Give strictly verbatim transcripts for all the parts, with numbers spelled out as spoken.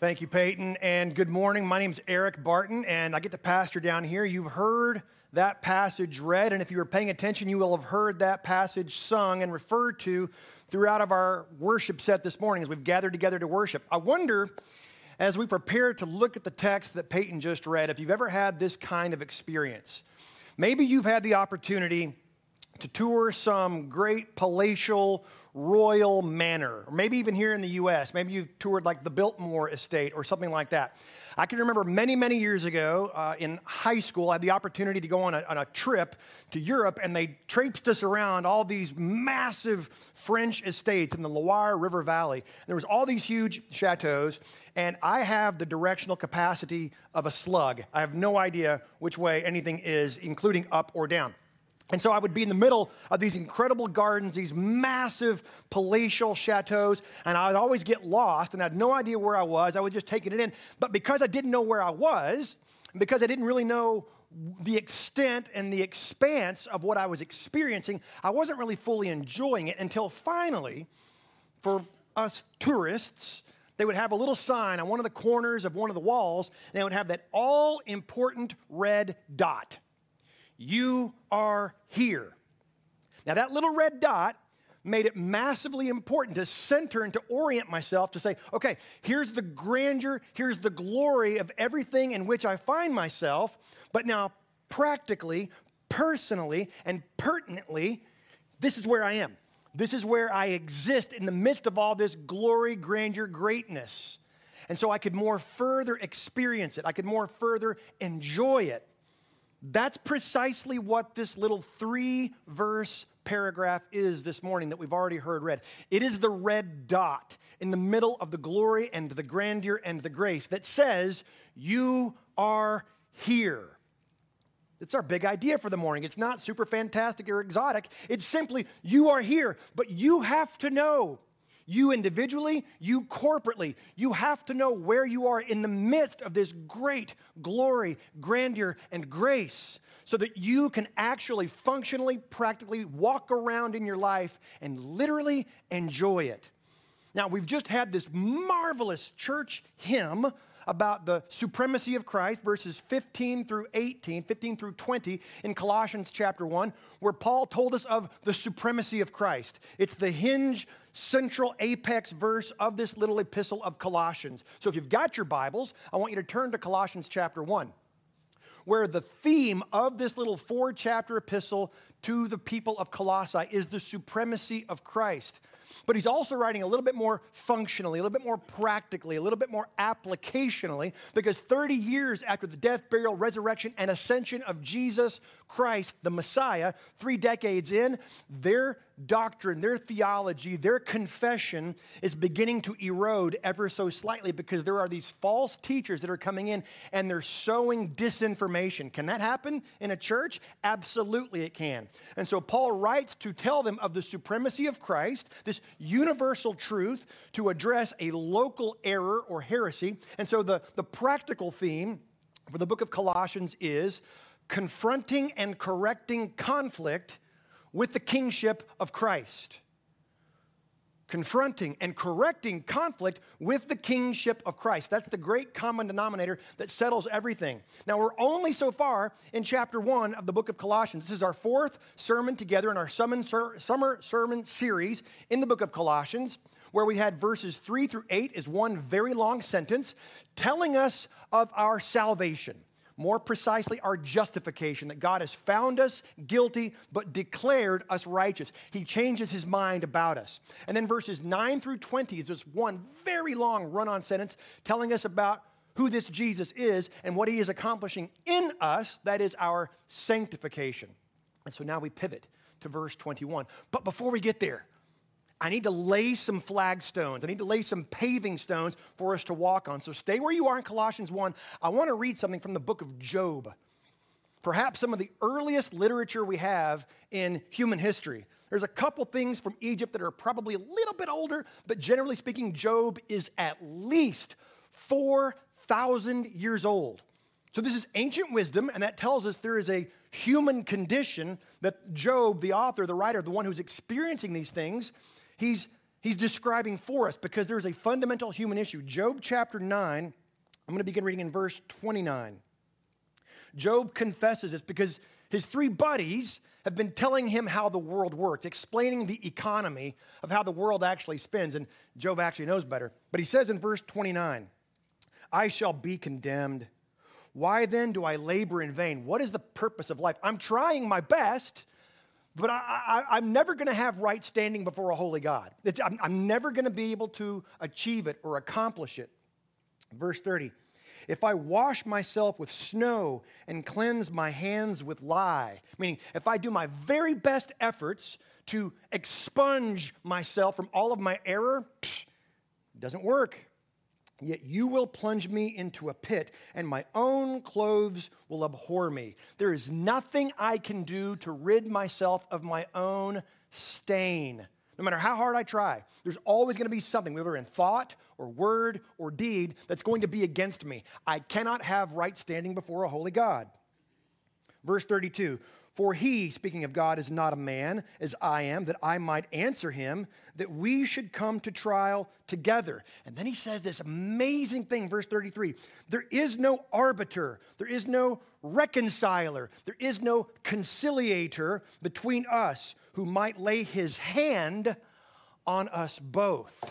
Thank you, Peyton, and good morning. My name is Eric Barton, and I get to pastor down here. You've heard that passage read, and if you were paying attention, you will have heard that passage sung and referred to throughout of our worship set this morning as we've gathered together to worship. I wonder, as we prepare to look at the text that Peyton just read, if you've ever had this kind of experience. Maybe you've had the opportunity to tour some great palatial royal manor, or maybe even here in the U S. Maybe you've toured like the Biltmore Estate or something like that. I can remember many, many years ago uh, in high school, I had the opportunity to go on a, on a trip to Europe, and they traipsed us around all these massive French estates in the Loire River Valley. And there was all these huge chateaus, and I have the directional capacity of a slug. I have no idea which way anything is, including up or down. And so I would be in the middle of these incredible gardens, these massive palatial chateaus, and I would always get lost, and I had no idea where I was. I was just taking it in. But because I didn't know where I was, and because I didn't really know the extent and the expanse of what I was experiencing, I wasn't really fully enjoying it until finally, for us tourists, they would have a little sign on one of the corners of one of the walls, and they would have that all-important red dot. You are here. Now, that little red dot made it massively important to center and to orient myself to say, okay, here's the grandeur, here's the glory of everything in which I find myself, but now practically, personally, and pertinently, this is where I am. This is where I exist in the midst of all this glory, grandeur, greatness. And so I could more further experience it. I could more further enjoy it. That's precisely what this little three-verse paragraph is this morning that we've already heard read. It is the red dot in the middle of the glory and the grandeur and the grace that says, you are here. It's our big idea for the morning. It's not super fantastic or exotic. It's simply, you are here, but you have to know. You individually, you corporately, you have to know where you are in the midst of this great glory, grandeur, and grace so that you can actually functionally, practically walk around in your life and literally enjoy it. Now, we've just had this marvelous church hymn about the supremacy of Christ, verses fifteen through eighteen, fifteen through twenty in Colossians chapter one, where Paul told us of the supremacy of Christ. It's the hinge, central apex verse of this little epistle of Colossians. So if you've got your Bibles, I want you to turn to Colossians chapter one, where the theme of this little four-chapter epistle to the people of Colossae is the supremacy of Christ. But he's also writing a little bit more functionally, a little bit more practically, a little bit more applicationally, because thirty years after the death, burial, resurrection, and ascension of Jesus Christ, the Messiah, three decades in, their doctrine, their theology, their confession is beginning to erode ever so slightly because there are these false teachers that are coming in and they're sowing disinformation. Can that happen in a church? Absolutely it can. And so Paul writes to tell them of the supremacy of Christ, this universal truth to address a local error or heresy. And so the, the practical theme for the book of Colossians is confronting and correcting conflict with the kingship of Christ. Confronting and correcting conflict with the kingship of Christ. That's the great common denominator that settles everything. Now, we're only so far in chapter one of the book of Colossians. This is our fourth sermon together in our summer sermon series in the book of Colossians, where we had verses three through eight is one very long sentence telling us of our salvation. More precisely, our justification, that God has found us guilty but declared us righteous. He changes his mind about us. And then verses nine through twenty is just one very long run-on sentence telling us about who this Jesus is and what he is accomplishing in us, that is our sanctification. And so now we pivot to verse twenty-one. But before we get there, I need to lay some flagstones. I need to lay some paving stones for us to walk on. So stay where you are in Colossians one. I want to read something from the book of Job. Perhaps some of the earliest literature we have in human history. There's a couple things from Egypt that are probably a little bit older, but generally speaking, Job is at least four thousand years old. So this is ancient wisdom, and that tells us there is a human condition that Job, the author, the writer, the one who's experiencing these things, he's he's describing for us because there's a fundamental human issue. Job chapter nine, I'm going to begin reading in verse twenty-nine. Job confesses this because his three buddies have been telling him how the world works, explaining the economy of how the world actually spins. And Job actually knows better. But he says in verse twenty-nine, I shall be condemned. Why then do I labor in vain? What is the purpose of life? I'm trying my best, but I, I, I'm never going to have right standing before a holy God. It's, I'm, I'm never going to be able to achieve it or accomplish it. Verse thirty, if I wash myself with snow and cleanse my hands with lye, meaning if I do my very best efforts to expunge myself from all of my error, psh, it doesn't work. Yet you will plunge me into a pit, and my own clothes will abhor me. There is nothing I can do to rid myself of my own stain. No matter how hard I try, there's always going to be something, whether in thought or word or deed, that's going to be against me. I cannot have right standing before a holy God. Verse thirty-two, for he, speaking of God, is not a man as I am, that I might answer him, that we should come to trial together. And then he says this amazing thing, verse thirty-three, there is no arbiter, there is no reconciler, there is no conciliator between us who might lay his hand on us both.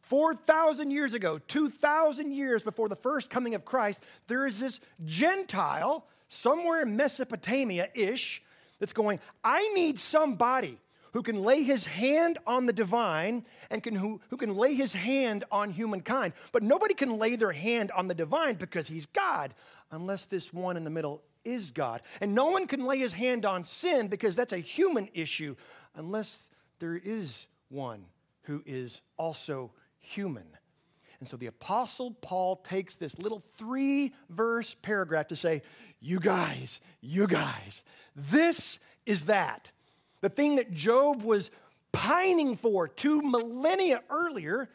four thousand years ago, two thousand years before the first coming of Christ, there is this Gentile somewhere in Mesopotamia-ish that's going, I need somebody who can lay his hand on the divine and can who, who can lay his hand on humankind. But nobody can lay their hand on the divine because he's God, unless this one in the middle is God. And no one can lay his hand on sin because that's a human issue, unless there is one who is also human. And so the Apostle Paul takes this little three-verse paragraph to say, you guys, you guys, this is that. The thing that Job was pining for two millennia earlier,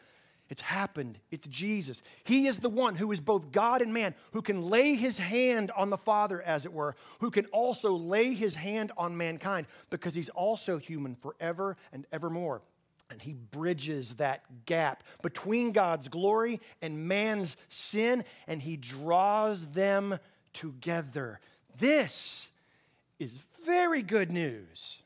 it's happened. It's Jesus. He is the one who is both God and man, who can lay his hand on the Father, as it were, who can also lay his hand on mankind, because he's also human forever and evermore. And he bridges that gap between God's glory and man's sin, and he draws them together. This is very good news.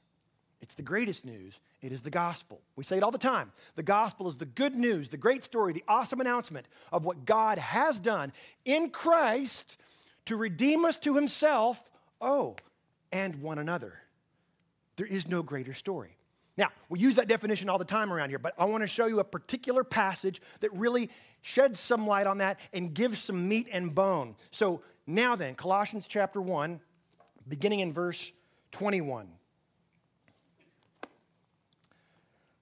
It's the greatest news. It is the gospel. We say it all the time. The gospel is the good news, the great story, the awesome announcement of what God has done in Christ to redeem us to himself, oh, and one another. There is no greater story. Now, we use that definition all the time around here, but I want to show you a particular passage that really sheds some light on that and gives some meat and bone. So now then, Colossians chapter one, beginning in verse twenty-one.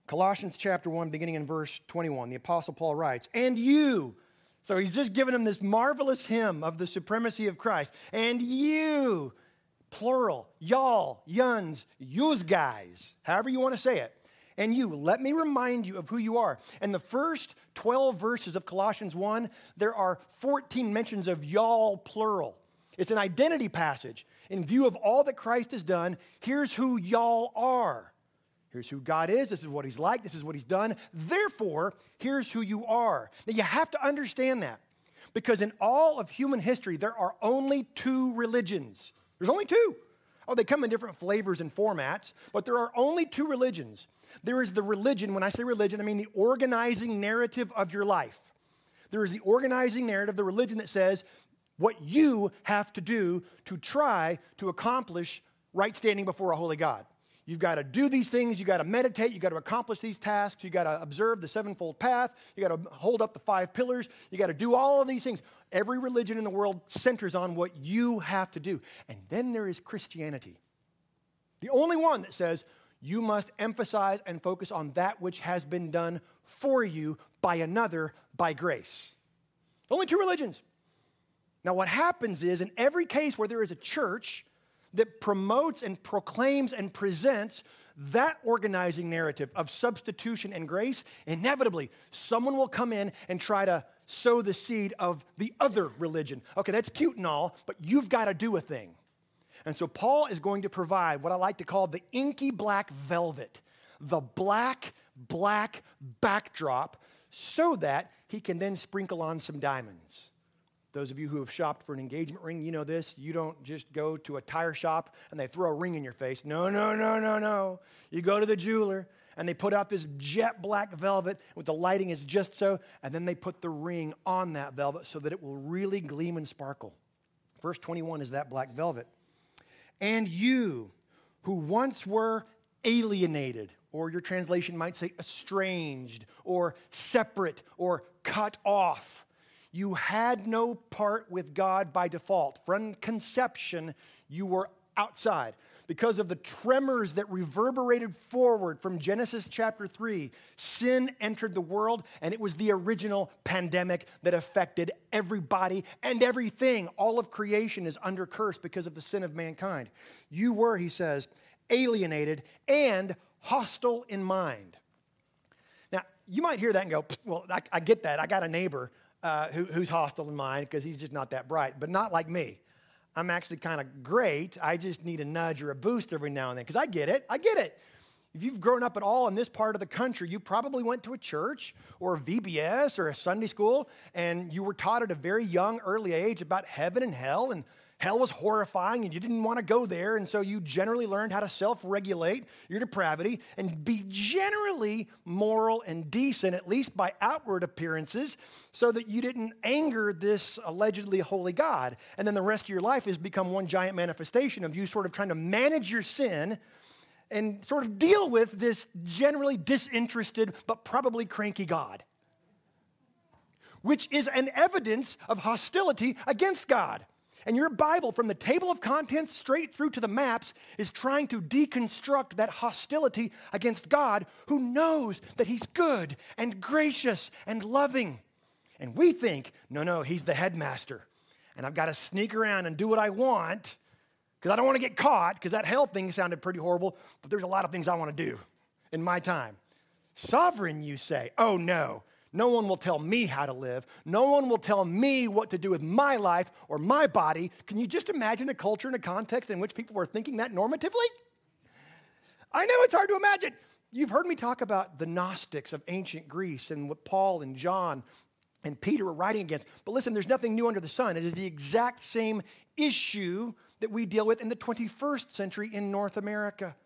Colossians chapter one, beginning in verse twenty-one, the Apostle Paul writes, and you, so he's just given him this marvelous hymn of the supremacy of Christ, and you, plural, y'all, yuns, yous guys, however you want to say it. And you, let me remind you of who you are. In the first twelve verses of Colossians one, there are fourteen mentions of y'all, plural. It's an identity passage. In view of all that Christ has done, here's who y'all are. Here's who God is. This is what he's like. This is what he's done. Therefore, here's who you are. Now, you have to understand that, because in all of human history, there are only two religions. There's only two. Oh, they come in different flavors and formats, but there are only two religions. There is the religion, when I say religion, I mean the organizing narrative of your life. There is the organizing narrative, the religion that says what you have to do to try to accomplish right standing before a holy God. You've got to do these things. You've got to meditate. You've got to accomplish these tasks. You've got to observe the sevenfold path. You've got to hold up the five pillars. You've got to do all of these things. Every religion in the world centers on what you have to do. And then there is Christianity, the only one that says you must emphasize and focus on that which has been done for you by another by grace. Only two religions. Now, what happens is, in every case where there is a church that promotes and proclaims and presents that organizing narrative of substitution and grace, inevitably, someone will come in and try to sow the seed of the other religion. Okay, that's cute and all, but you've got to do a thing. And so Paul is going to provide what I like to call the inky black velvet, the black black backdrop so that he can then sprinkle on some diamonds. Those of you who have shopped for an engagement ring, you know this. You don't just go to a tire shop and they throw a ring in your face. No, no, no, no, no. You go to the jeweler and they put out this jet black velvet with the lighting is just so, and then they put the ring on that velvet so that it will really gleam and sparkle. Verse twenty-one is that black velvet. And you who once were alienated, or your translation might say estranged or separate or cut off. You had no part with God by default. From conception, you were outside. Because of the tremors that reverberated forward from Genesis chapter three, sin entered the world, and it was the original pandemic that affected everybody and everything. All of creation is under curse because of the sin of mankind. You were, he says, alienated and hostile in mind. Now, you might hear that and go, well, I, I get that. I got a neighbor. Uh, who, who's hostile in mind because he's just not that bright, but not like me. I'm actually kind of great. I just need a nudge or a boost every now and then because I get it. I get it. If you've grown up at all in this part of the country, you probably went to a church or a V B S or a Sunday school, and you were taught at a very young, early age about heaven and hell, and hell was horrifying, and you didn't want to go there, and so you generally learned how to self-regulate your depravity and be generally moral and decent, at least by outward appearances, so that you didn't anger this allegedly holy God. And then the rest of your life has become one giant manifestation of you sort of trying to manage your sin and sort of deal with this generally disinterested but probably cranky God, which is an evidence of hostility against God. And your Bible, from the table of contents straight through to the maps, is trying to deconstruct that hostility against God, who knows that he's good and gracious and loving. And we think, no, no, he's the headmaster. And I've got to sneak around and do what I want because I don't want to get caught, because that hell thing sounded pretty horrible, but there's a lot of things I want to do in my time. Sovereign, you say? Oh, no. No one will tell me how to live. No one will tell me what to do with my life or my body. Can you just imagine a culture and a context in which people were thinking that normatively? I know it's hard to imagine. You've heard me talk about the Gnostics of ancient Greece and what Paul and John and Peter were writing against. But listen, there's nothing new under the sun. It is the exact same issue that we deal with in the twenty-first century in North America.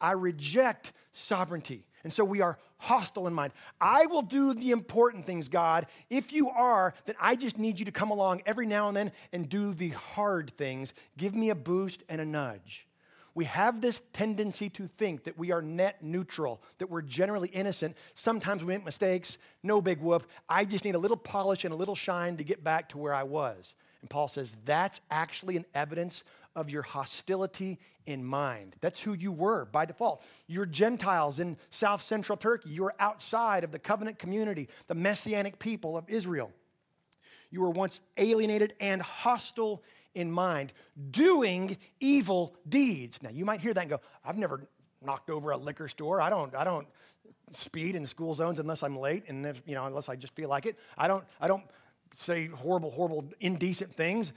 I reject sovereignty. And so we are hostile in mind. I will do the important things, God. If you are, then I just need you to come along every now and then and do the hard things. Give me a boost and a nudge. We have this tendency to think that we are net neutral, that we're generally innocent. Sometimes we make mistakes, no big whoop. I just need a little polish and a little shine to get back to where I was. And Paul says that's actually an evidence of your hostility in mind. That's who you were by default. You're Gentiles in South Central Turkey. You were outside of the covenant community, the Messianic people of Israel. You were once alienated and hostile in mind, doing evil deeds. Now, you might hear that and go, I've never knocked over a liquor store. I don't, I don't speed in school zones unless I'm late and if, you know, unless I just feel like it. I don't, I don't say horrible, horrible, indecent things.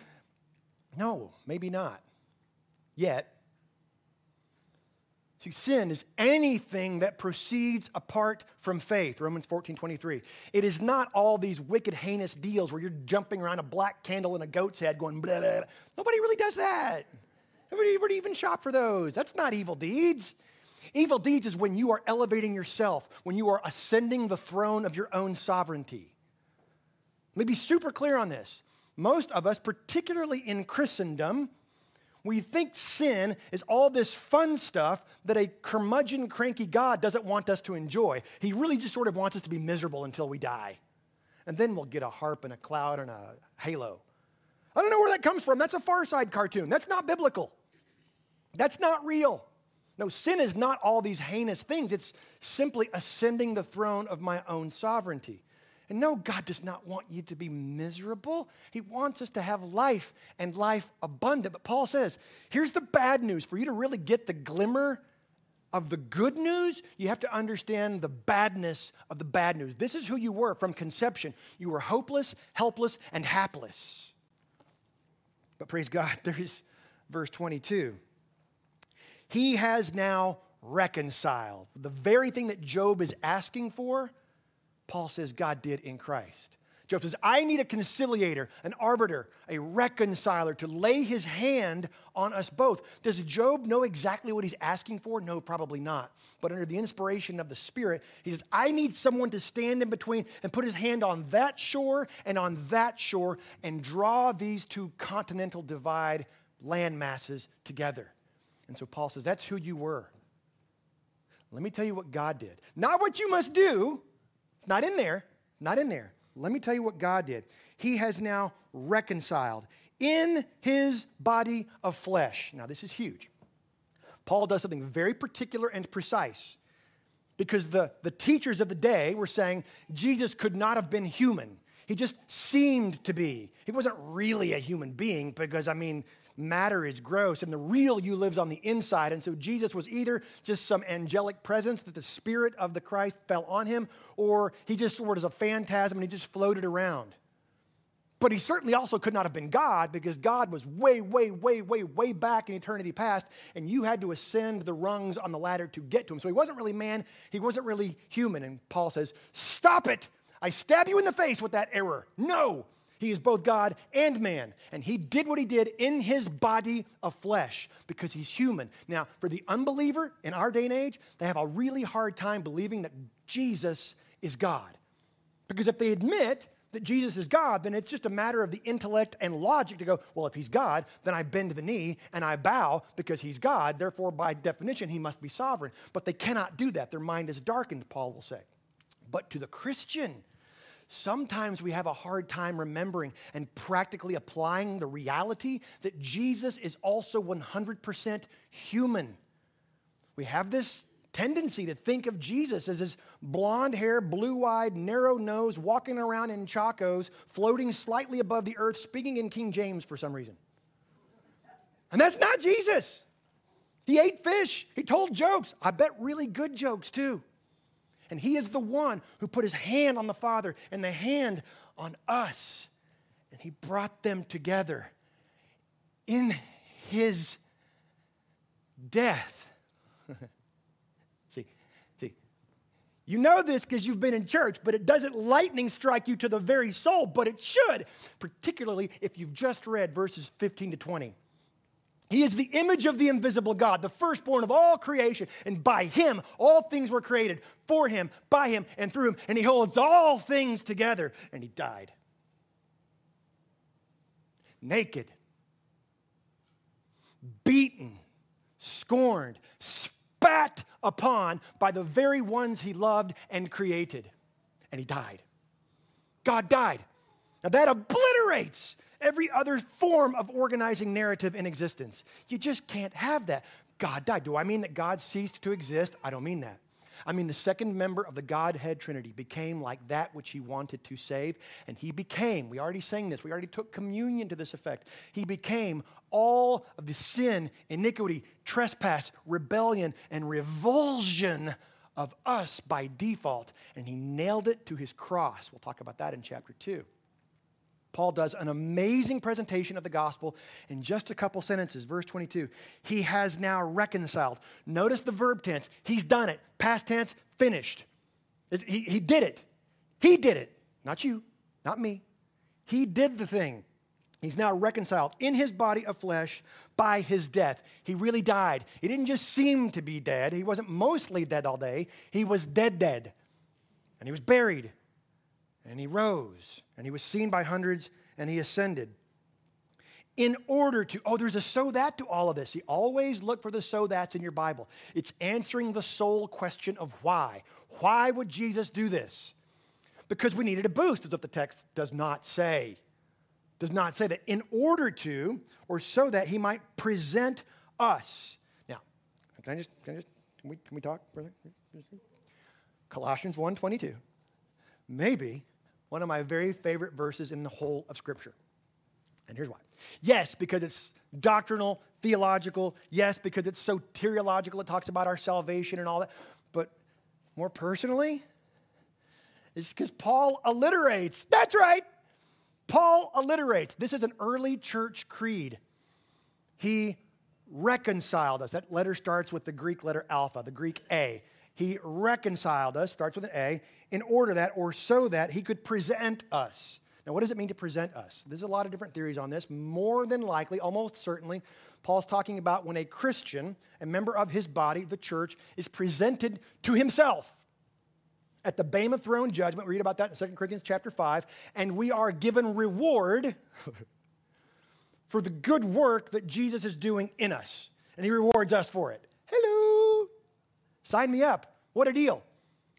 No, maybe not. Yet. See, sin is anything that proceeds apart from faith. Romans fourteen twenty-three. It is not all these wicked, heinous deals where you're jumping around a black candle and a goat's head going blah, blah, blah. Nobody really does that. Nobody would even shop for those. That's not evil deeds. Evil deeds is when you are elevating yourself, when you are ascending the throne of your own sovereignty. Let me be super clear on this. Most of us, particularly in Christendom, we think sin is all this fun stuff that a curmudgeon, cranky God doesn't want us to enjoy. He really just sort of wants us to be miserable until we die. And then we'll get a harp and a cloud and a halo. I don't know where that comes from. That's a Far Side cartoon. That's not biblical. That's not real. No, sin is not all these heinous things. It's simply ascending the throne of my own sovereignty. And no, God does not want you to be miserable. He wants us to have life and life abundant. But Paul says, here's the bad news. For you to really get the glimmer of the good news, you have to understand the badness of the bad news. This is who you were from conception. You were hopeless, helpless, and hapless. But praise God, there is verse twenty-two. He has now reconciled. The very thing that Job is asking for, Paul says God did in Christ. Job says, I need a conciliator, an arbiter, a reconciler to lay his hand on us both. Does Job know exactly what he's asking for? No, probably not. But under the inspiration of the Spirit, he says, I need someone to stand in between and put his hand on that shore and on that shore and draw these two continental divide land masses together. And so Paul says, that's who you were. Let me tell you what God did. Not what you must do. It's not in there. Not in there. Let me tell you what God did. He has now reconciled in his body of flesh. Now, this is huge. Paul does something very particular and precise because the, the teachers of the day were saying Jesus could not have been human. He just seemed to be. He wasn't really a human being because, I mean, matter is gross, and the real you lives on the inside. And so Jesus was either just some angelic presence that the Spirit of the Christ fell on him, or he just sort of was a phantasm and he just floated around. But he certainly also could not have been God because God was way, way, way, way, way back in eternity past, and you had to ascend the rungs on the ladder to get to him. So he wasn't really man. He wasn't really human. And Paul says, stop it. I stab you in the face with that error. No. He is both God and man, and he did what he did in his body of flesh because he's human. Now, for the unbeliever in our day and age, they have a really hard time believing that Jesus is God. Because if they admit that Jesus is God, then it's just a matter of the intellect and logic to go, well, if he's God, then I bend the knee and I bow because he's God. Therefore, by definition, he must be sovereign. But they cannot do that. Their mind is darkened, Paul will say. But to the Christian, sometimes we have a hard time remembering and practically applying the reality that Jesus is also one hundred percent human. We have this tendency to think of Jesus as this blonde hair, blue-eyed, narrow nose, walking around in chacos, floating slightly above the earth, speaking in King James for some reason. And that's not Jesus. He ate fish. He told jokes. I bet really good jokes too. And he is the one who put his hand on the Father and the hand on us. And he brought them together in his death. see, see, you know this because you've been in church, but it doesn't lightning strike you to the very soul, but it should, particularly if you've just read verses fifteen to twenty. He is the image of the invisible God, the firstborn of all creation. And by him, all things were created, for him, by him, and through him. And he holds all things together. And he died. Naked. Beaten. Scorned. Spat upon by the very ones he loved and created. And he died. God died. Now that obliterates every other form of organizing narrative in existence. You just can't have that. God died. Do I mean that God ceased to exist? I don't mean that. I mean the second member of the Godhead Trinity became like that which he wanted to save, and he became, we already sang this, we already took communion to this effect, he became all of the sin, iniquity, trespass, rebellion, and revulsion of us by default, and he nailed it to his cross. We'll talk about that in chapter two. Paul does an amazing presentation of the gospel in just a couple sentences. Verse twenty-two, he has now reconciled. Notice the verb tense. He's done it. Past tense, finished. It, he, he did it. He did it. Not you, not me. He did the thing. He's now reconciled in his body of flesh by his death. He really died. He didn't just seem to be dead. He wasn't mostly dead all day. He was dead dead. And he was buried. And he rose, and he was seen by hundreds, and he ascended. In order to, oh, there's a so that to all of this. You always look for the so that's in your Bible. It's answering the soul question of why. Why would Jesus do this? Because we needed a boost, is what the text does not say. Does not say that in order to, or so that he might present us. Now, can I just, can I just, can we, can we talk, brother? Colossians one twenty-two. Maybe one of my very favorite verses in the whole of Scripture. And here's why. Yes, because it's doctrinal, theological. Yes, because it's soteriological. It talks about our salvation and all that. But more personally, it's because Paul alliterates. That's right. Paul alliterates. This is an early church creed. He reconciled us. That letter starts with the Greek letter alpha, the Greek A. He reconciled us, starts with an A, in order that, or so that, he could present us. Now, what does it mean to present us? There's a lot of different theories on this. More than likely, almost certainly, Paul's talking about when a Christian, a member of his body, the church, is presented to himself at the Bema throne judgment. We read about that in Second Corinthians chapter five. And we are given reward for the good work that Jesus is doing in us. And he rewards us for it. Hello. Sign me up. What a deal.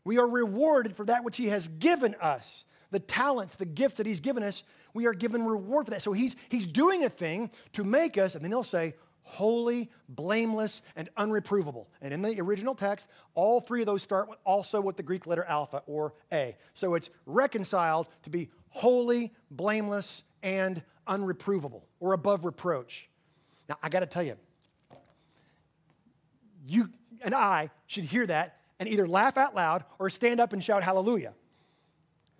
We are rewarded for that which he has given us. The talents, the gifts that he's given us, we are given reward for that. So he's he's doing a thing to make us, and then he'll say, holy, blameless, and unreprovable. And in the original text, all three of those start with, also with the Greek letter alpha, or A. So it's reconciled to be holy, blameless, and unreprovable, or above reproach. Now, I got to tell you, you and I should hear that and either laugh out loud or stand up and shout hallelujah.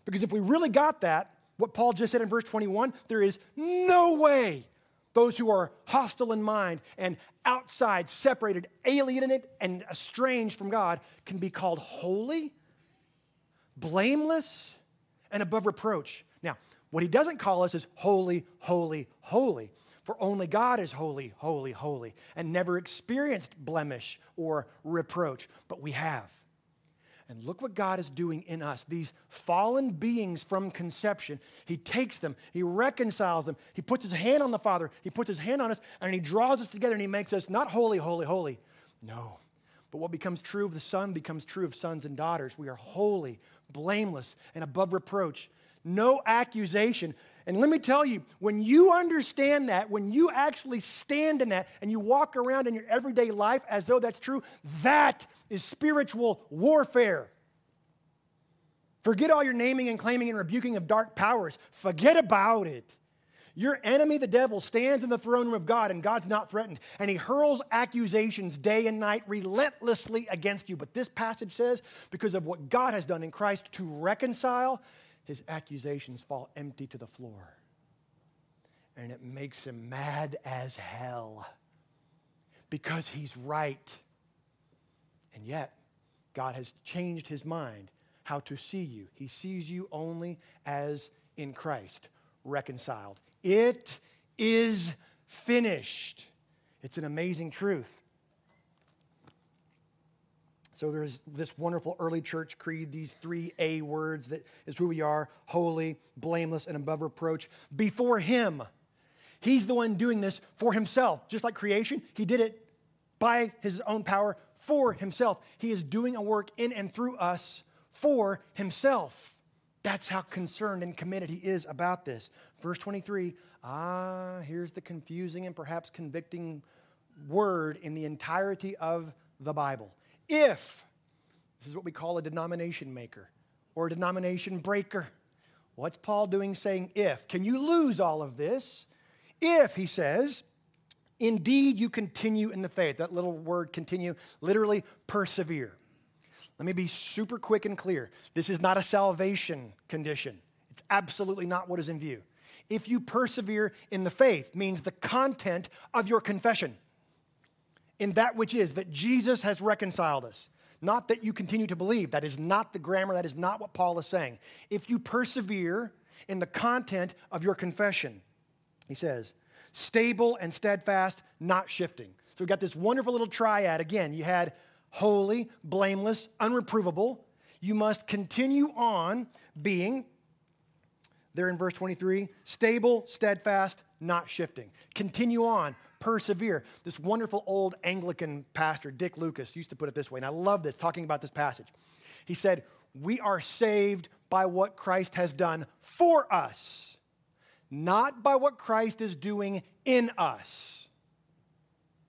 Because if we really got that, what Paul just said in verse twenty-one, there is no way those who are hostile in mind and outside, separated, alienated, and estranged from God can be called holy, blameless, and above reproach. Now, what he doesn't call us is holy, holy, holy. For only God is holy, holy, holy, and never experienced blemish or reproach, but we have. And look what God is doing in us. These fallen beings from conception, he takes them, he reconciles them, he puts his hand on the Father, he puts his hand on us, and he draws us together, and he makes us not holy, holy, holy. No. But what becomes true of the Son becomes true of sons and daughters. We are holy, blameless, and above reproach. No accusation. And let me tell you, when you understand that, when you actually stand in that and you walk around in your everyday life as though that's true, that is spiritual warfare. Forget all your naming and claiming and rebuking of dark powers. Forget about it. Your enemy, the devil, stands in the throne room of God, and God's not threatened. And he hurls accusations day and night relentlessly against you. But this passage says, because of what God has done in Christ to reconcile, his accusations fall empty to the floor. And it makes him mad as hell because he's right. And yet, God has changed his mind how to see you. He sees you only as in Christ, reconciled. It is finished. It's an amazing truth. So there's this wonderful early church creed, these three A words that is who we are, holy, blameless, and above reproach. Before him, he's the one doing this for himself. Just like creation, he did it by his own power for himself. He is doing a work in and through us for himself. That's how concerned and committed he is about this. Verse twenty-three, ah, here's the confusing and perhaps convicting word in the entirety of the Bible. If, this is what we call a denomination maker or a denomination breaker. What's Paul doing saying if? Can you lose all of this? If, he says, indeed you continue in the faith. That little word continue, literally persevere. Let me be super quick and clear. This is not a salvation condition. It's absolutely not what is in view. If you persevere in the faith means the content of your confession. In that which is that Jesus has reconciled us, not that you continue to believe. That is not the grammar. That is not what Paul is saying. If you persevere in the content of your confession, he says, stable and steadfast, not shifting. So we've got this wonderful little triad. Again, you had holy, blameless, unreprovable. You must continue on being, there in verse twenty-three, stable, steadfast, not shifting. Continue on. Persevere. This wonderful old Anglican pastor, Dick Lucas, used to put it this way, and I love this, talking about this passage. He said, we are saved by what Christ has done for us, not by what Christ is doing in us.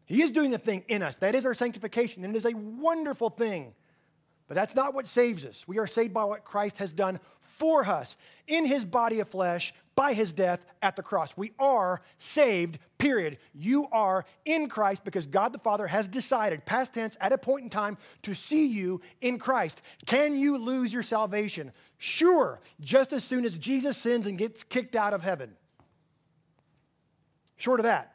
He is doing a thing in us. That is our sanctification, and it is a wonderful thing. But that's not what saves us. We are saved by what Christ has done for us in his body of flesh, by his death at the cross. We are saved, period. You are in Christ because God the Father has decided, past tense, at a point in time, to see you in Christ. Can you lose your salvation? Sure, just as soon as Jesus sins and gets kicked out of heaven. Short of that,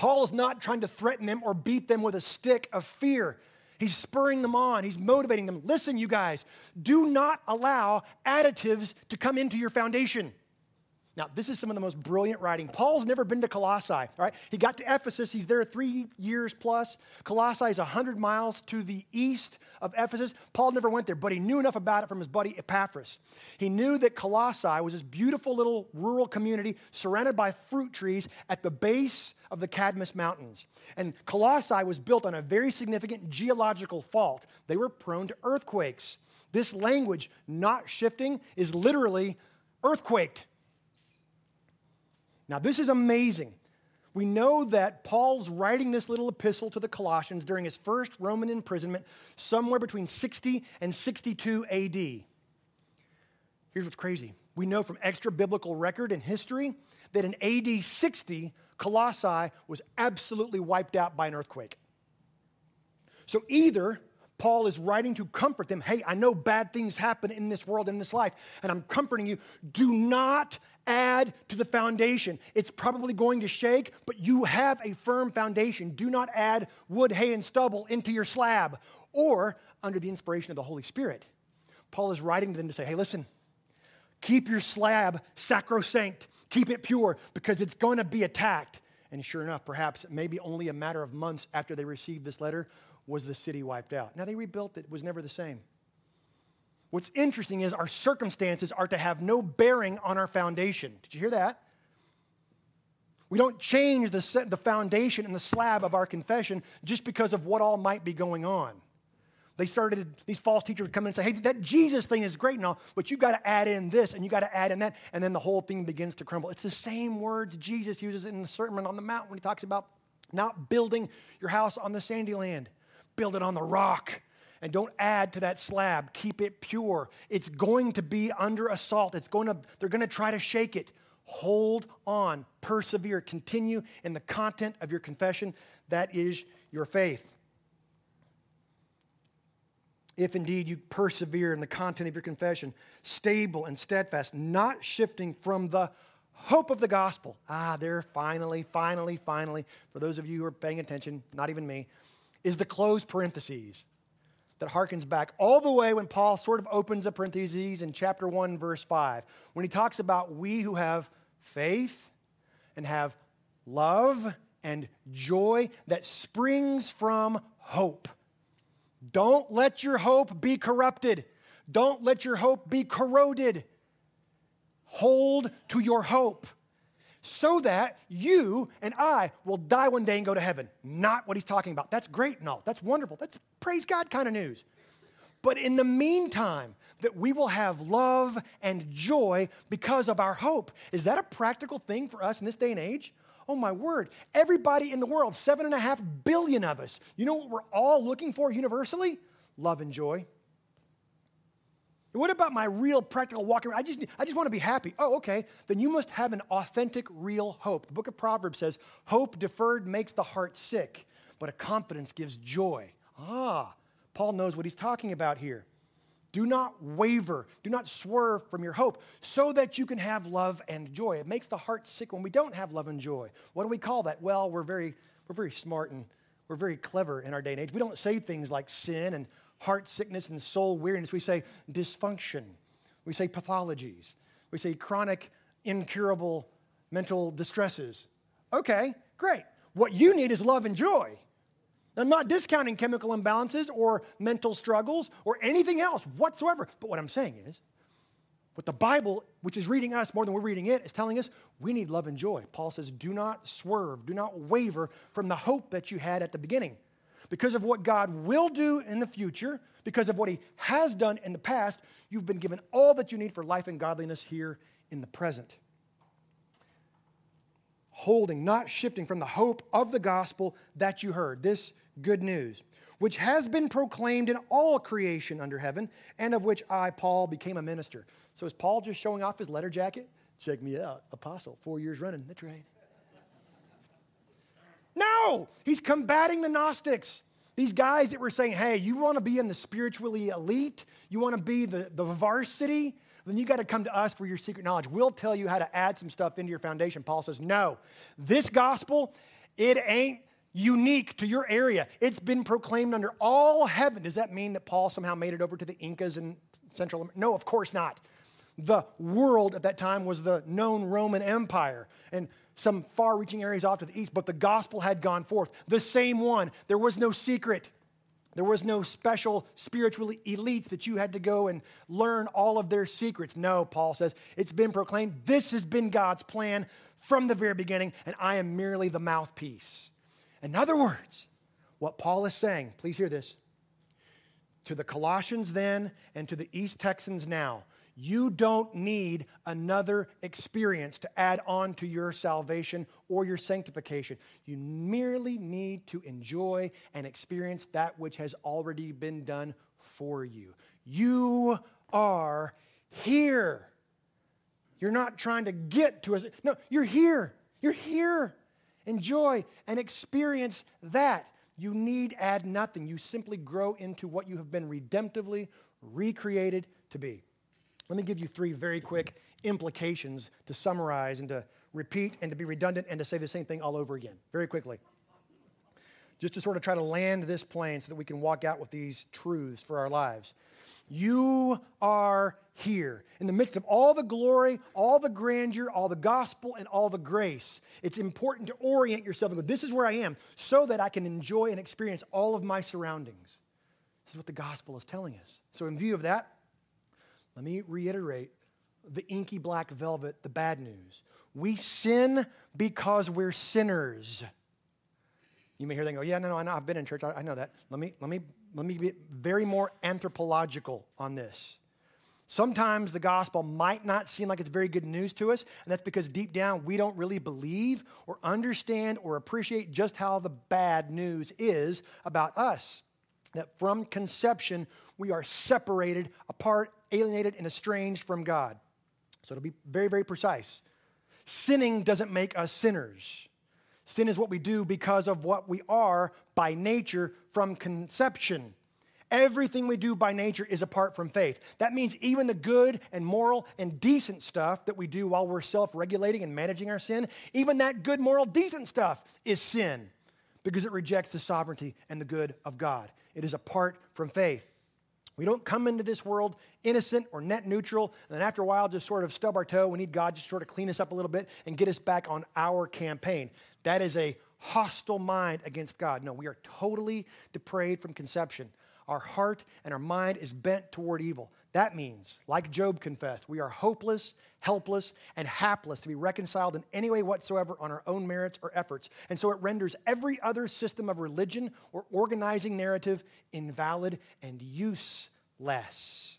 Paul is not trying to threaten them or beat them with a stick of fear. He's spurring them on. He's motivating them. Listen, you guys, do not allow additives to come into your foundation. Now, this is some of the most brilliant writing. Paul's never been to Colossae, all right? He got to Ephesus. He's there three years plus. Colossae is one hundred miles to the east of Ephesus. Paul never went there, but he knew enough about it from his buddy Epaphras. He knew that Colossae was this beautiful little rural community surrounded by fruit trees at the base of the Cadmus Mountains. And Colossae was built on a very significant geological fault. They were prone to earthquakes. This language, not shifting, is literally earthquaked. Now, this is amazing. We know that Paul's writing this little epistle to the Colossians during his first Roman imprisonment, somewhere between sixty and sixty-two A D. Here's what's crazy. We know from extra-biblical record and history that in A D sixty, Colossae was absolutely wiped out by an earthquake. So either Paul is writing to comfort them. Hey, I know bad things happen in this world, in this life, and I'm comforting you. Do not add to the foundation. It's probably going to shake, but you have a firm foundation. Do not add wood, hay, and stubble into your slab. Or, under the inspiration of the Holy Spirit, Paul is writing to them to say, hey, listen, keep your slab sacrosanct. Keep it pure, because it's going to be attacked. And sure enough, perhaps maybe only a matter of months after they received this letter, was the city wiped out. Now, they rebuilt it. It was never the same. What's interesting is our circumstances are to have no bearing on our foundation. Did you hear that? We don't change the, set, the foundation and the slab of our confession just because of what all might be going on. They started, these false teachers would come in and say, hey, that Jesus thing is great and all, but you've got to add in this and you've got to add in that, and then the whole thing begins to crumble. It's the same words Jesus uses in the Sermon on the Mount when he talks about not building your house on the sandy land. Build it on the rock, and don't add to that slab. Keep it pure. It's going to be under assault. It's going to, they're going to try to shake it. Hold on, persevere, continue in the content of your confession. That is your faith. If indeed you persevere in the content of your confession, stable and steadfast, not shifting from the hope of the gospel. Ah, there, finally, finally, finally, for those of you who are paying attention, not even me, is the closed parentheses that harkens back all the way when Paul sort of opens a parentheses in chapter one, verse five, when he talks about we who have faith and have love and joy that springs from hope. Don't let your hope be corrupted. Don't let your hope be corroded. Hold to your hope, so that you and I will die one day and go to heaven. Not what he's talking about. That's great and all. That's wonderful. That's praise God kind of news. But in the meantime, that we will have love and joy because of our hope. Is that a practical thing for us in this day and age? Oh, my word. Everybody in the world, seven and a half billion of us, you know what we're all looking for universally? Love and joy. What about my real practical walking around? I just, I just want to be happy. Oh, okay. Then you must have an authentic, real hope. The book of Proverbs says, hope deferred makes the heart sick, but a confidence gives joy. Ah, Paul knows what he's talking about here. Do not waver. Do not swerve from your hope so that you can have love and joy. It makes the heart sick when we don't have love and joy. What do we call that? Well, we're very, we're very smart and we're very clever in our day and age. We don't say things like sin and heart sickness and soul weariness. We say dysfunction. We say pathologies. We say chronic, incurable mental distresses. Okay, great. What you need is love and joy. I'm not discounting chemical imbalances or mental struggles or anything else whatsoever. But what I'm saying is, what the Bible, which is reading us more than we're reading it, is telling us we need love and joy. Paul says, do not swerve, do not waver from the hope that you had at the beginning. Because of what God will do in the future, because of what he has done in the past, you've been given all that you need for life and godliness here in the present. Holding, not shifting from the hope of the gospel that you heard, this good news, which has been proclaimed in all creation under heaven, and of which I, Paul, became a minister. So is Paul just showing off his letter jacket? Check me out, apostle, four years running, that's right. No, he's combating the Gnostics. These guys that were saying, hey, you want to be in the spiritually elite? You want to be the, the varsity? Then you got to come to us for your secret knowledge. We'll tell you how to add some stuff into your foundation. Paul says, no, this gospel It ain't unique to your area. It's been proclaimed under all heaven. Does that mean that Paul somehow made it over to the Incas in Central America? No, of course not. The world at that time was the known Roman Empire and some far-reaching areas off to the east, but the gospel had gone forth. The same one. There was no secret. There was no special spiritual elites that you had to go and learn all of their secrets. No, Paul says, it's been proclaimed. This has been God's plan from the very beginning, and I am merely the mouthpiece. In other words, what Paul is saying, please hear this, to the Colossians then and to the East Texans now, you don't need another experience to add on to your salvation or your sanctification. You merely need to enjoy and experience that which has already been done for you. You are here. You're not trying to get to us. No, you're here. You're here. Enjoy and experience that. You need add nothing. You simply grow into what you have been redemptively recreated to be. Let me give you three very quick implications to summarize and to repeat and to be redundant and to say the same thing all over again, very quickly. Just to sort of try to land this plane so that we can walk out with these truths for our lives. You are here. In the midst of all the glory, all the grandeur, all the gospel, and all the grace, it's important to orient yourself and go, this is where I am, so that I can enjoy and experience all of my surroundings. This is what the gospel is telling us. So in view of that, let me reiterate the inky black velvet, the bad news. We sin because we're sinners. You may hear them go, yeah, no, no, I know, I've been in church, I, I know that. Let me, let me, let me be very more anthropological on this. Sometimes the gospel might not seem like it's very good news to us, and that's because deep down we don't really believe or understand or appreciate just how the bad news is about us. That from conception, we are separated, apart, alienated, and estranged from God. So to be very, very precise, sinning doesn't make us sinners. Sin is what we do because of what we are by nature from conception. Everything we do by nature is apart from faith. That means even the good and moral and decent stuff that we do while we're self-regulating and managing our sin, even that good, moral, decent stuff is sin because it rejects the sovereignty and the good of God. It is apart from faith. We don't come into this world innocent or net neutral, and then after a while just sort of stub our toe. We need God to sort of clean us up a little bit and get us back on our campaign. That is a hostile mind against God. No, we are totally depraved from conception. Our heart and our mind is bent toward evil. That means, like Job confessed, we are hopeless, helpless, and hapless to be reconciled in any way whatsoever on our own merits or efforts. And so it renders every other system of religion or organizing narrative invalid and useless. Less.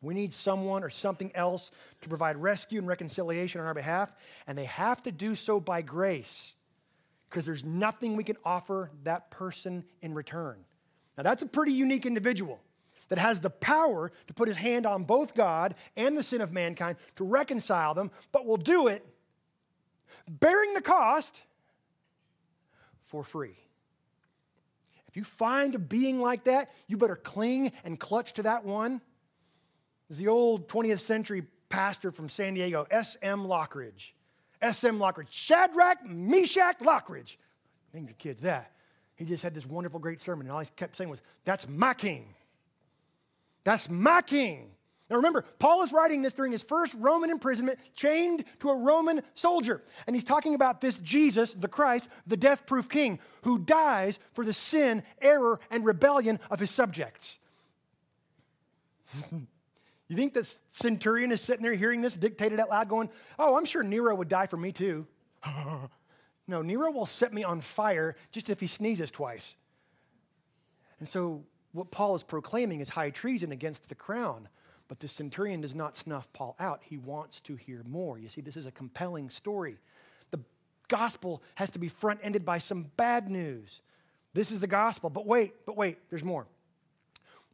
We need someone or something else to provide rescue and reconciliation on our behalf, and they have to do so by grace because there's nothing we can offer that person in return. Now, that's a pretty unique individual that has the power to put his hand on both God and the sin of mankind to reconcile them, but will do it bearing the cost for free. If you find a being like that, you better cling and clutch to that one. The old twentieth century pastor from San Diego, S M Lockridge. S M Lockridge. Shadrach Meshach Lockridge. Name your kids that. He just had this wonderful, great sermon, and all he kept saying was, that's my king. That's my king. Now remember, Paul is writing this during his first Roman imprisonment, chained to a Roman soldier. And he's talking about this Jesus, the Christ, the death-proof king, who dies for the sin, error, and rebellion of his subjects. You think the centurion is sitting there hearing this, dictated out loud, going, oh, I'm sure Nero would die for me too. No, Nero will set me on fire just if he sneezes twice. And so what Paul is proclaiming is high treason against the crown. But the centurion does not snuff Paul out. He wants to hear more. You see, this is a compelling story. The gospel has to be front-ended by some bad news. This is the gospel. But wait, but wait, there's more.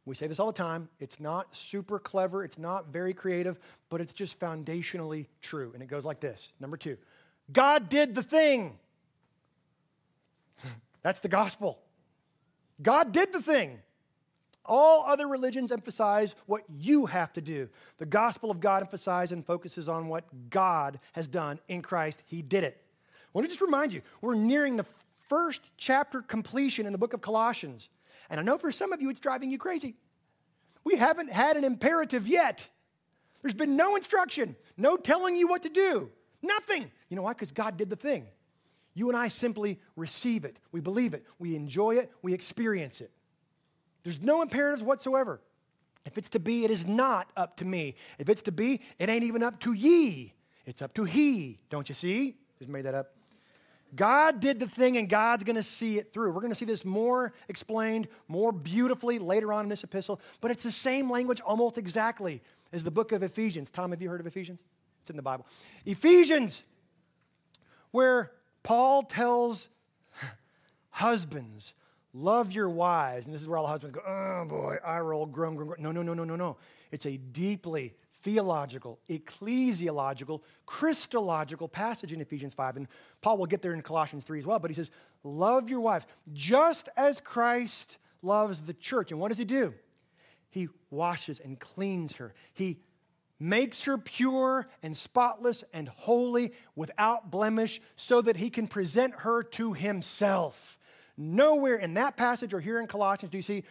We say this all the time. It's not super clever. It's not very creative, but it's just foundationally true. And it goes like this. Number two, God did the thing. That's the gospel. God did the thing. All other religions emphasize what you have to do. The gospel of God emphasizes and focuses on what God has done in Christ. He did it. I want to just remind you, we're nearing the first chapter completion in the book of Colossians. And I know for some of you, it's driving you crazy. We haven't had an imperative yet. There's been no instruction, no telling you what to do, nothing. You know why? Because God did the thing. You and I simply receive it. We believe it. We enjoy it. We experience it. There's no imperatives whatsoever. If it's to be, it is not up to me. If it's to be, it ain't even up to ye. It's up to he. Don't you see? Just made that up. God did the thing, and God's going to see it through. We're going to see this more explained, more beautifully later on in this epistle, but it's the same language almost exactly as the book of Ephesians. Tom, have you heard of Ephesians? It's in the Bible. Ephesians, where Paul tells husbands, love your wives. And this is where all the husbands go, oh boy, I roll, groan, groan, groan. No, no, no, no, no, no. It's a deeply theological, ecclesiological, Christological passage in Ephesians five. And Paul will get there in Colossians three as well. But he says, love your wives just as Christ loves the church. And what does he do? He washes and cleans her. He makes her pure and spotless and holy without blemish so that he can present her to himself. Nowhere in that passage or here in Colossians do you see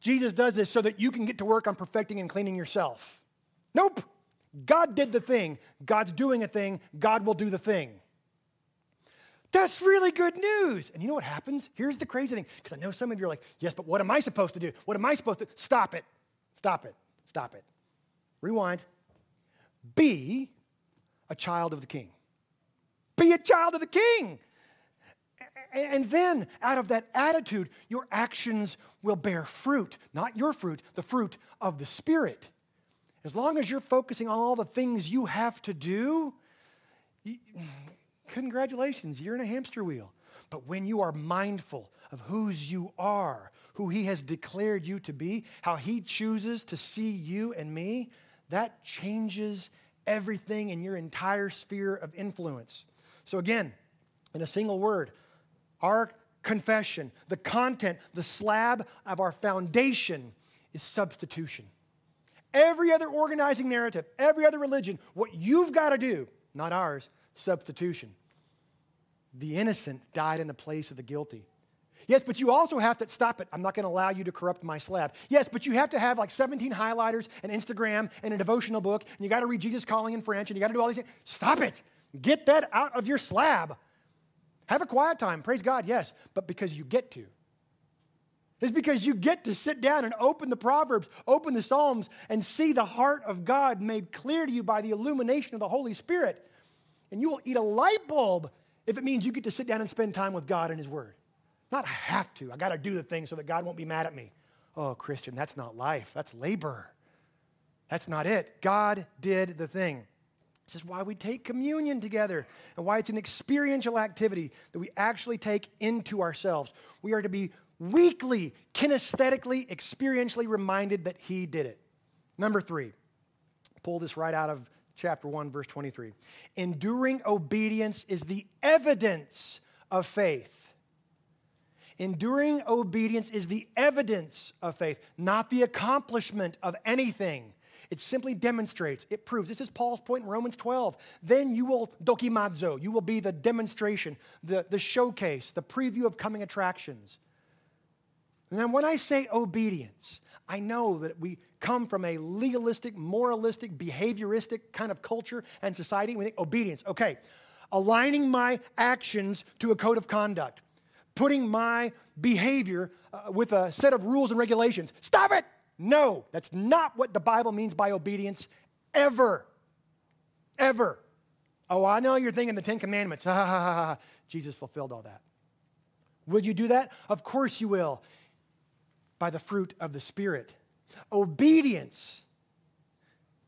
Jesus does this so that you can get to work on perfecting and cleaning yourself. Nope. God did the thing. God's doing a thing. God will do the thing. That's really good news. And you know what happens? Here's the crazy thing, because I know some of you are like, yes, but what am I supposed to do? What am I supposed to? Stop it. Stop it. Stop it. Rewind. Be a child of the King. Be a child of the King. And then out of that attitude, your actions will bear fruit. Not your fruit, the fruit of the Spirit. As long as you're focusing on all the things you have to do, you, congratulations, you're in a hamster wheel. But when you are mindful of whose you are, who he has declared you to be, how he chooses to see you and me, that changes everything in your entire sphere of influence. So again, in a single word, our confession, the content, the slab of our foundation is substitution. Every other organizing narrative, every other religion, what you've got to do, not ours, substitution. The innocent died in the place of the guilty. Yes, but you also have to, stop it, I'm not going to allow you to corrupt my slab. Yes, but you have to have like seventeen highlighters and Instagram and a devotional book, and you got to read Jesus Calling in French, and you got to do all these things. Stop it. Get that out of your slab. Have a quiet time. Praise God, yes, but because you get to. It's because you get to sit down and open the Proverbs, open the Psalms, and see the heart of God made clear to you by the illumination of the Holy Spirit. And you will eat a light bulb if it means you get to sit down and spend time with God and His Word. Not I have to. I got to do the thing so that God won't be mad at me. Oh, Christian, that's not life. That's labor. That's not it. God did the thing. This is why we take communion together and why it's an experiential activity that we actually take into ourselves. We are to be weekly, kinesthetically, experientially reminded that he did it. Number three, pull this right out of chapter one, verse twenty-three. Enduring obedience is the evidence of faith. Enduring obedience is the evidence of faith, not the accomplishment of anything. It simply demonstrates, it proves. This is Paul's point in Romans twelve. Then you will, dokimazo, you will be the demonstration, the, the showcase, the preview of coming attractions. And then when I say obedience, I know that we come from a legalistic, moralistic, behavioristic kind of culture and society. We think obedience, okay, aligning my actions to a code of conduct, putting my behavior uh, with a set of rules and regulations. Stop it! No, that's not what the Bible means by obedience ever, ever. Oh, I know you're thinking the Ten Commandments. Ha, ha, ha, ha, ha. Jesus fulfilled all that. Would you do that? Of course you will. By the fruit of the Spirit. Obedience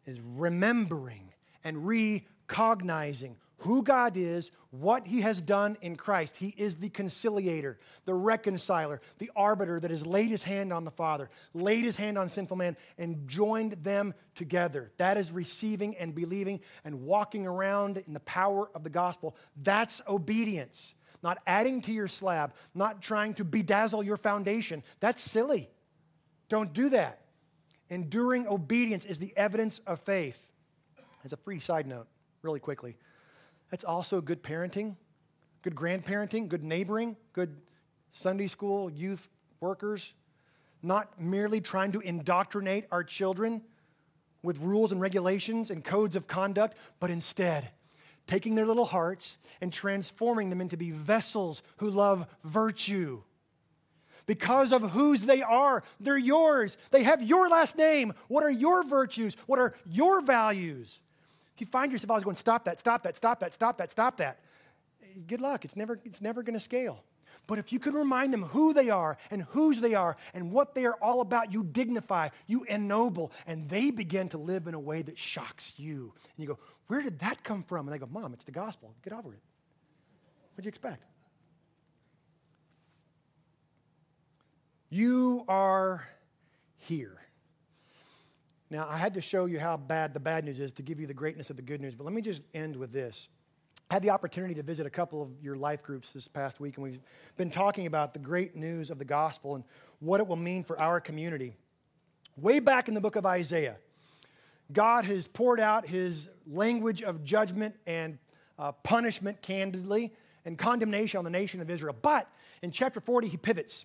is remembering and recognizing who God is, what he has done in Christ. He is the conciliator, the reconciler, the arbiter that has laid his hand on the Father, laid his hand on sinful man, and joined them together. That is receiving and believing and walking around in the power of the gospel. That's obedience. Not adding to your slab, not trying to bedazzle your foundation. That's silly. Don't do that. Enduring obedience is the evidence of faith. As a free side note, really quickly, that's also good parenting good grandparenting, good neighboring, good Sunday school, youth workers, not merely trying to indoctrinate our children with rules and regulations and codes of conduct, but instead taking their little hearts and transforming them into be vessels who love virtue. Because of whose they are, they're yours. They have your last name. What are your virtues? What are your values? If you find yourself always going, stop that, stop that, stop that, stop that, stop that, good luck. It's never, it's never going to scale. But if you can remind them who they are and whose they are and what they are all about, you dignify, you ennoble, and they begin to live in a way that shocks you. And you go, where did that come from? And they go, Mom, it's the gospel. Get over it. What'd you expect? You are here. Now, I had to show you how bad the bad news is to give you the greatness of the good news, but let me just end with this. I had the opportunity to visit a couple of your life groups this past week, and we've been talking about the great news of the gospel and what it will mean for our community. Way back in the book of Isaiah, God has poured out his language of judgment and uh, punishment candidly and condemnation on the nation of Israel. But in chapter forty, he pivots.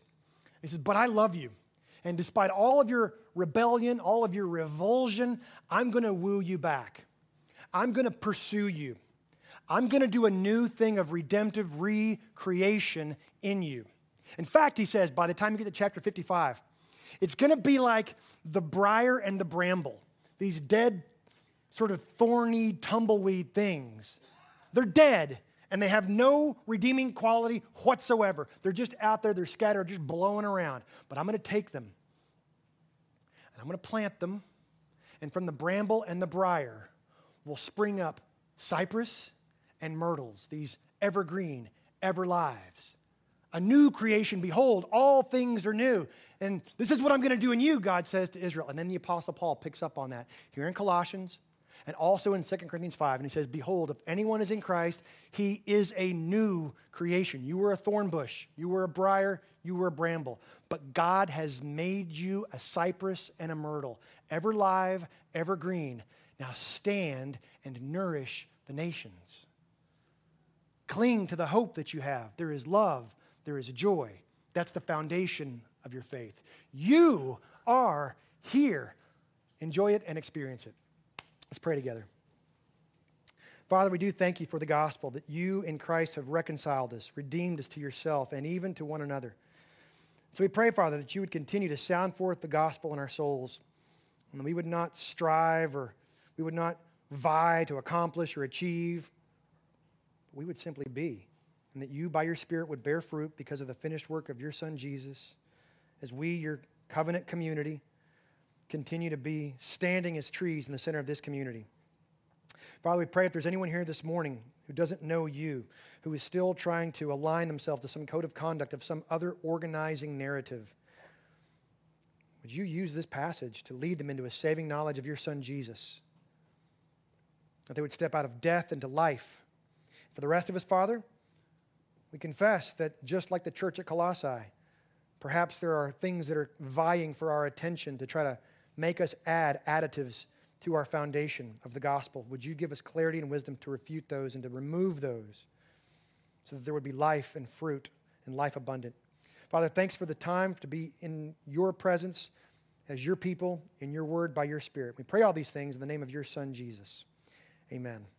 He says, but I love you. And despite all of your rebellion, all of your revulsion, I'm going to woo you back. I'm going to pursue you. I'm going to do a new thing of redemptive recreation in you. In fact, he says, by the time you get to chapter fifty-five, it's going to be like the briar and the bramble, these dead, sort of thorny, tumbleweed things. They're dead, and they have no redeeming quality whatsoever. They're just out there, they're scattered, just blowing around. But I'm going to take them, and I'm going to plant them, and from the bramble and the briar will spring up cypress and myrtles, these evergreen, ever lives. A new creation, behold, all things are new. And this is what I'm going to do in you, God says to Israel. And then the Apostle Paul picks up on that here in Colossians and also in Second Corinthians five. And he says, behold, if anyone is in Christ, he is a new creation. You were a thorn bush, you were a briar, you were a bramble. But God has made you a cypress and a myrtle, ever live, ever green. Now stand and nourish the nations. Cling to the hope that you have. There is love. There is joy. That's the foundation of your faith. You are here. Enjoy it and experience it. Let's pray together. Father, we do thank you for the gospel, that you in Christ have reconciled us, redeemed us to yourself, and even to one another. So we pray, Father, that you would continue to sound forth the gospel in our souls, and we would not strive or we would not vie to accomplish or achieve. We would simply be, and that you by your Spirit would bear fruit because of the finished work of your Son Jesus, as we, your covenant community, continue to be standing as trees in the center of this community. Father, we pray if there's anyone here this morning who doesn't know you, who is still trying to align themselves to some code of conduct of some other organizing narrative, would you use this passage to lead them into a saving knowledge of your Son Jesus, that they would step out of death into life. For the rest of us, Father, we confess that just like the church at Colossae, perhaps there are things that are vying for our attention to try to make us add additives to our foundation of the gospel. Would you give us clarity and wisdom to refute those and to remove those so that there would be life and fruit and life abundant? Father, thanks for the time to be in your presence as your people, in your word, by your Spirit. We pray all these things in the name of your Son, Jesus. Amen.